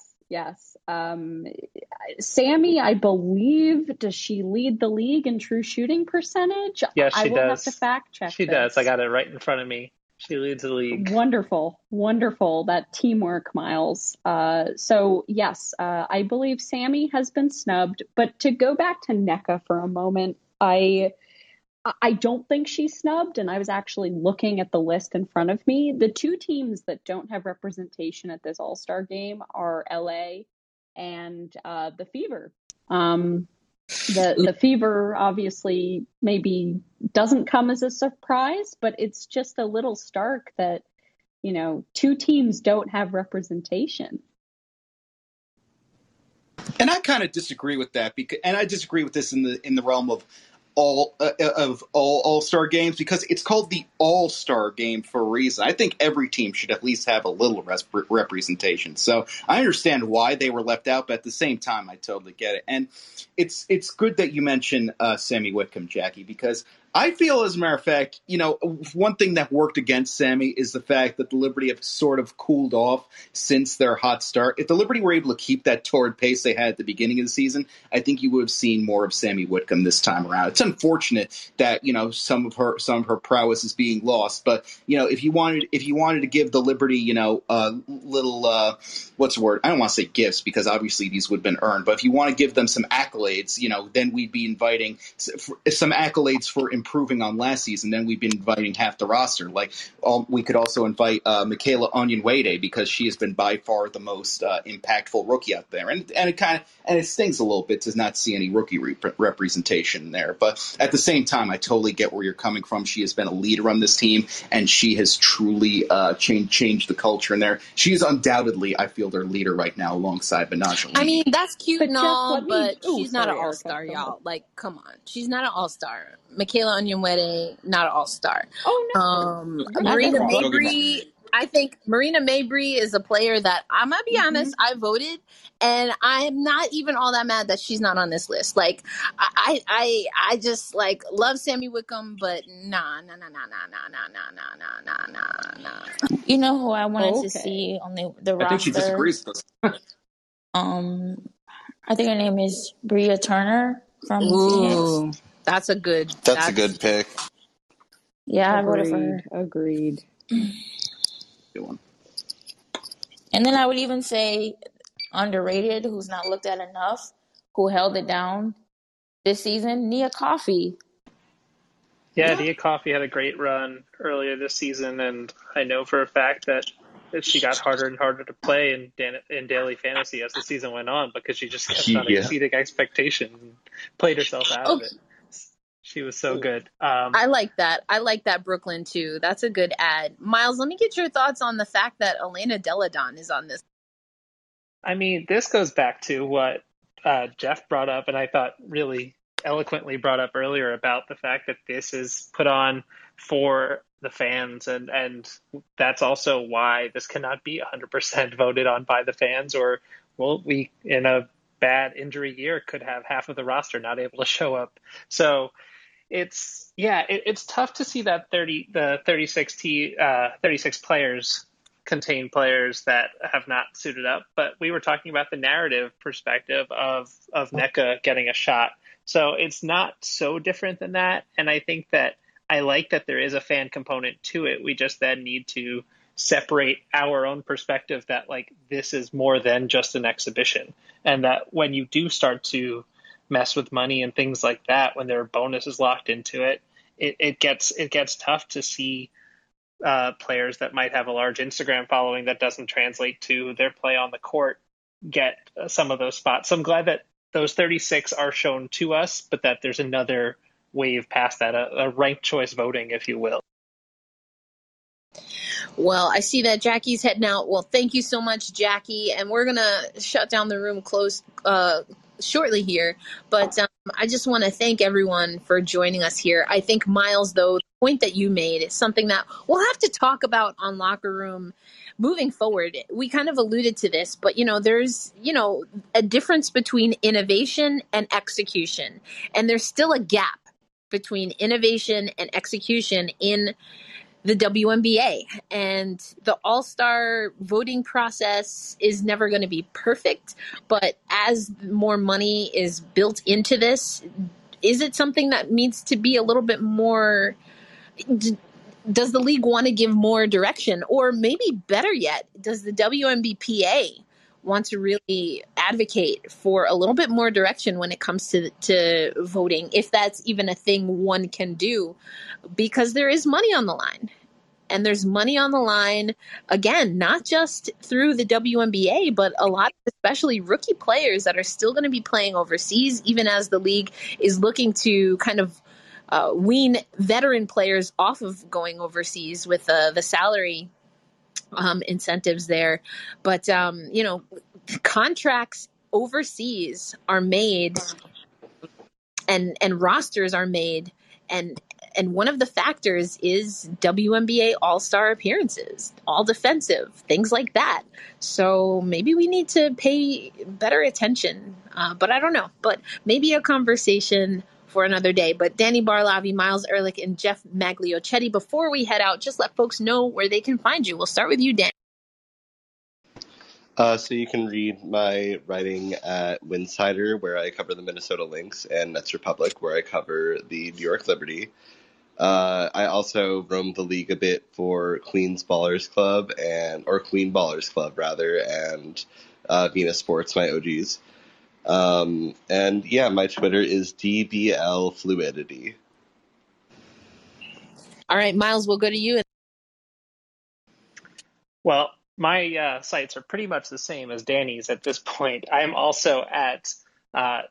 Sami, I believe, does she lead the league in true shooting percentage? Yes, she does. I will have to fact check this. She does. I got it right in front of me. She leads the league. Wonderful. That teamwork, Miles. So, yes, I believe Sami has been snubbed. But to go back to Nneka for a moment, I don't think she's snubbed, and I was actually looking at the list in front of me. The two teams that don't have representation at this All-Star game are LA and the Fever. The Fever obviously maybe doesn't come as a surprise, but it's just a little stark that, you know, two teams don't have representation. And I kind of disagree with that, and I disagree with this in the realm of all-star games, because it's called the all-star game for a reason. I think every team should at least have a little representation. So I understand why they were left out, but at the same time, I totally get it. And it's good that you mention Sami Whitcomb, Jackie, because I feel, as a matter of fact, you know, one thing that worked against Sami is the fact that the Liberty have sort of cooled off since their hot start. If the Liberty were able to keep that torrid pace they had at the beginning of the season, I think you would have seen more of Sami Whitcomb this time around. It's unfortunate that, you know, some of her prowess is being lost, but, you know, if you wanted to give the Liberty, you know, a little what's the word? I don't want to say gifts, because obviously these would have been earned, but if you want to give them some accolades, you know, then we'd be inviting some accolades for improving on last season, then we've been inviting half the roster. Like, we could also invite Michaela Onyanwede, because she has been by far the most impactful rookie out there. And it stings a little bit to not see any rookie representation there. But at the same time, I totally get where you're coming from. She has been a leader on this team, and she has truly changed the culture in there. She is undoubtedly, I feel, their leader right now, alongside Betnijah Laney. I mean, that's cute and all, but she's not an all-star, y'all. Like, come on. She's not an all-star. Michaela Onyanwede, not an all-star. Oh, no. Marina Mabry, I think Marina Mabry is a player that, I'm going to be honest, I voted, and I'm not even all that mad that she's not on this list. Like, I just, like, love Sami Whitcomb, but nah. You know who I wanted to see on the roster? I think she disagrees with us. I think her name is Bria Turner from Phoenix. That's a good pick. Yeah, Agreed. Good one. And then I would even say underrated, who's not looked at enough, who held it down this season, Nia Coffey. Yeah, Nia Coffey had a great run earlier this season, and I know for a fact that she got harder and harder to play in daily fantasy as the season went on, because she just kept on exceeding expectations and played herself out of it. She was so good. I like that. I like that Brooklyn, too. That's a good ad. Miles, let me get your thoughts on the fact that Elena Deladon is on this. I mean, this goes back to what Jeff brought up, and I thought really eloquently brought up earlier, about the fact that this is put on for the fans, and that's also why this cannot be 100% voted on by the fans, or we, in a bad injury year, could have half of the roster not able to show up. So it's tough to see that 36 players contain players that have not suited up. But we were talking about the narrative perspective of Nneka getting a shot. So it's not so different than that. And I think that I like that there is a fan component to it. We just then need to separate our own perspective that, like, this is more than just an exhibition. And that when you do start to mess with money and things like that when their bonus is locked into it, it gets tough to see players that might have a large Instagram following that doesn't translate to their play on the court get some of those spots. So I'm glad that those 36 are shown to us, but that there's another wave past that, a ranked choice voting, if you will. Well, I see that Jackie's heading out. Well, thank you so much, Jackie. And we're going to shut down the room shortly here. But I just want to thank everyone for joining us here. I think, Miles, though, the point that you made is something that we'll have to talk about on Locker Room moving forward. We kind of alluded to this, but, there's, a difference between innovation and execution. And there's still a gap between innovation and execution in the WNBA, and the all-star voting process is never going to be perfect, but as more money is built into this, is it something that needs to be a little bit more, does the league want to give more direction? Or maybe better yet, does the WNBPA want to really advocate for a little bit more direction when it comes to voting, if that's even a thing one can do, because there is money on the line. And there's money on the line, again, not just through the WNBA, but a lot of especially rookie players that are still going to be playing overseas, even as the league is looking to kind of wean veteran players off of going overseas with the salary incentives there. But, contracts overseas are made and rosters are made. And one of the factors is WNBA All-Star appearances, all defensive, things like that. So maybe we need to pay better attention. But I don't know. But maybe a conversation for another day. But Danny Bar-Lavi, Miles Ehrlich, and Jeff Magliocchetti, before we head out, just let folks know where they can find you. We'll start with you, Dan. So you can read my writing at Windsider, where I cover the Minnesota Lynx, and Mets Republic, where I cover the New York Liberty. I also roam the league a bit for Queen Ballers Club, rather, and Venus Sports, my OGs. And yeah, my Twitter is DBL Fluidity. All right, Miles, we'll go to you. Well, my sites are pretty much the same as Danny's at this point. I'm also at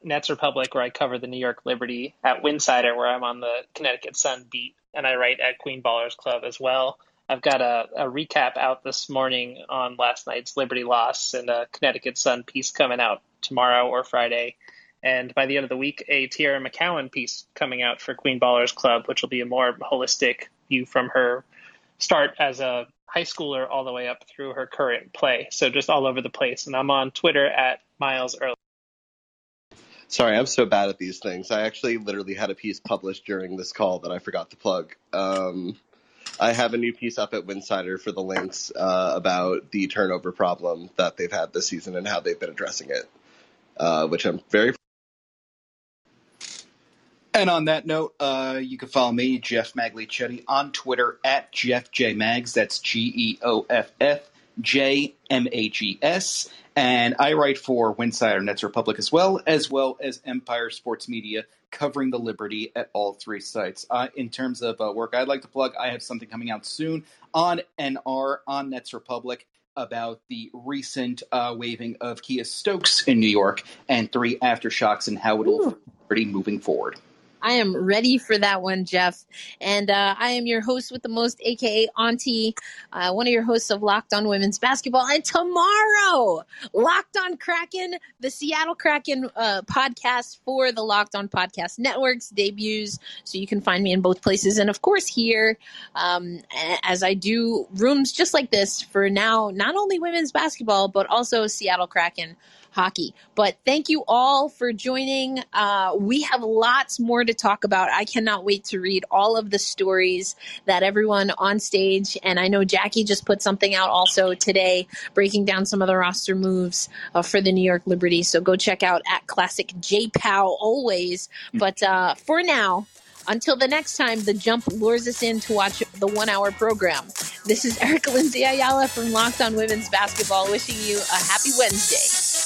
Nets Republic, where I cover the New York Liberty, at Windsider, where I'm on the Connecticut Sun beat, and I write at Queen Ballers Club as well. I've got a recap out this morning on last night's Liberty loss, and a Connecticut Sun piece coming out tomorrow or Friday. And by the end of the week, a Tierra McCowan piece coming out for Queen Ballers Club, which will be a more holistic view from her start as a high schooler all the way up through her current play. So just all over the place. And I'm on Twitter at Miles Ehrlich. Sorry, I'm so bad at these things. I actually literally had a piece published during this call that I forgot to plug. I have a new piece up at Windsider for the Lynx about the turnover problem that they've had this season and how they've been addressing it, which I'm very. And on that note, you can follow me, Jeff Magliocchetti, on Twitter at Jeff J Mags. That's GEOFFJMAGS. And I write for Windsider, Nets Republic, as well as Empire Sports Media, covering the Liberty at all three sites. In terms of work I'd like to plug, I have something coming out soon on NR, on Nets Republic, about the recent waiving of Kia Stokes in New York and 3 aftershocks and how it'll be Liberty moving forward. I am ready for that one, Jeff. And I am your host with the most, a.k.a. Auntie, one of your hosts of Locked on Women's Basketball. And tomorrow, Locked on Kraken, the Seattle Kraken podcast for the Locked on Podcast Network's debuts. So you can find me in both places. And, of course, here, as I do rooms just like this for now, not only women's basketball, but also Seattle Kraken hockey. But thank you all for joining. We have lots more to talk about. I cannot wait to read all of the stories that everyone on stage, and I know Jackie just put something out also today, breaking down some of the roster moves for the New York Liberty. So go check out at Classic JPow always. But for now, until the next time, The Jump lures us in to watch the 1-hour program. This is Erica Lindsay Ayala from Locked on Women's Basketball, wishing you a happy Wednesday.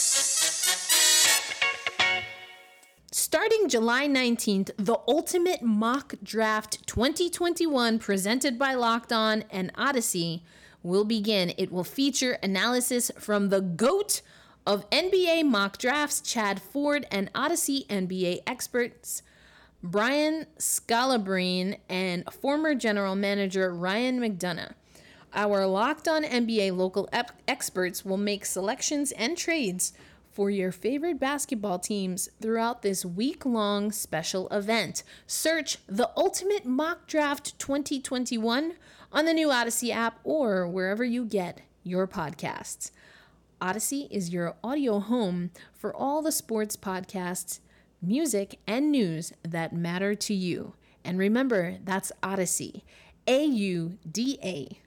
Starting July 19th, the Ultimate Mock Draft 2021 presented by Locked On and Odyssey will begin. It will feature analysis from the GOAT of NBA mock drafts, Chad Ford, and Odyssey NBA experts Brian Scalabrine and former general manager Ryan McDonough. Our Locked On NBA local experts will make selections and trades for your favorite basketball teams throughout this week-long special event. Search the Ultimate Mock Draft 2021 on the new Odyssey app or wherever you get your podcasts. Odyssey is your audio home for all the sports podcasts, music, and news that matter to you. And remember, that's Odyssey, Audacy.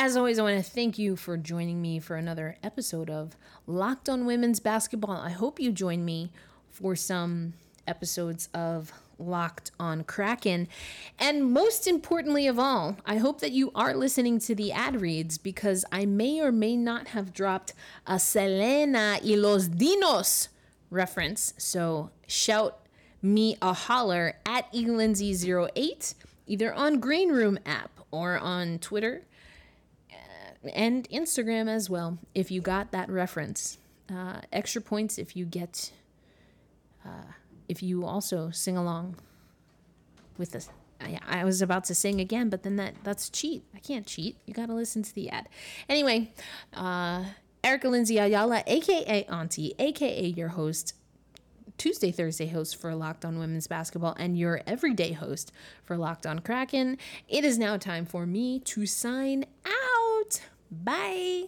As always, I want to thank you for joining me for another episode of Locked on Women's Basketball. I hope you join me for some episodes of Locked on Kraken. And most importantly of all, I hope that you are listening to the ad reads, because I may or may not have dropped a Selena y los Dinos reference. So shout me a holler at elindsay08, either on Green Room app or on Twitter and Instagram as well, if you got that reference. Extra points if you get, if you also sing along with this. I was about to sing again, but then that's cheat. I can't cheat. You got to listen to the ad. Anyway, Erica Lindsay Ayala, a.k.a. Auntie, a.k.a. your host, Tuesday, Thursday host for Locked on Women's Basketball and your everyday host for Locked on Kraken. It is now time for me to sign out. Bye.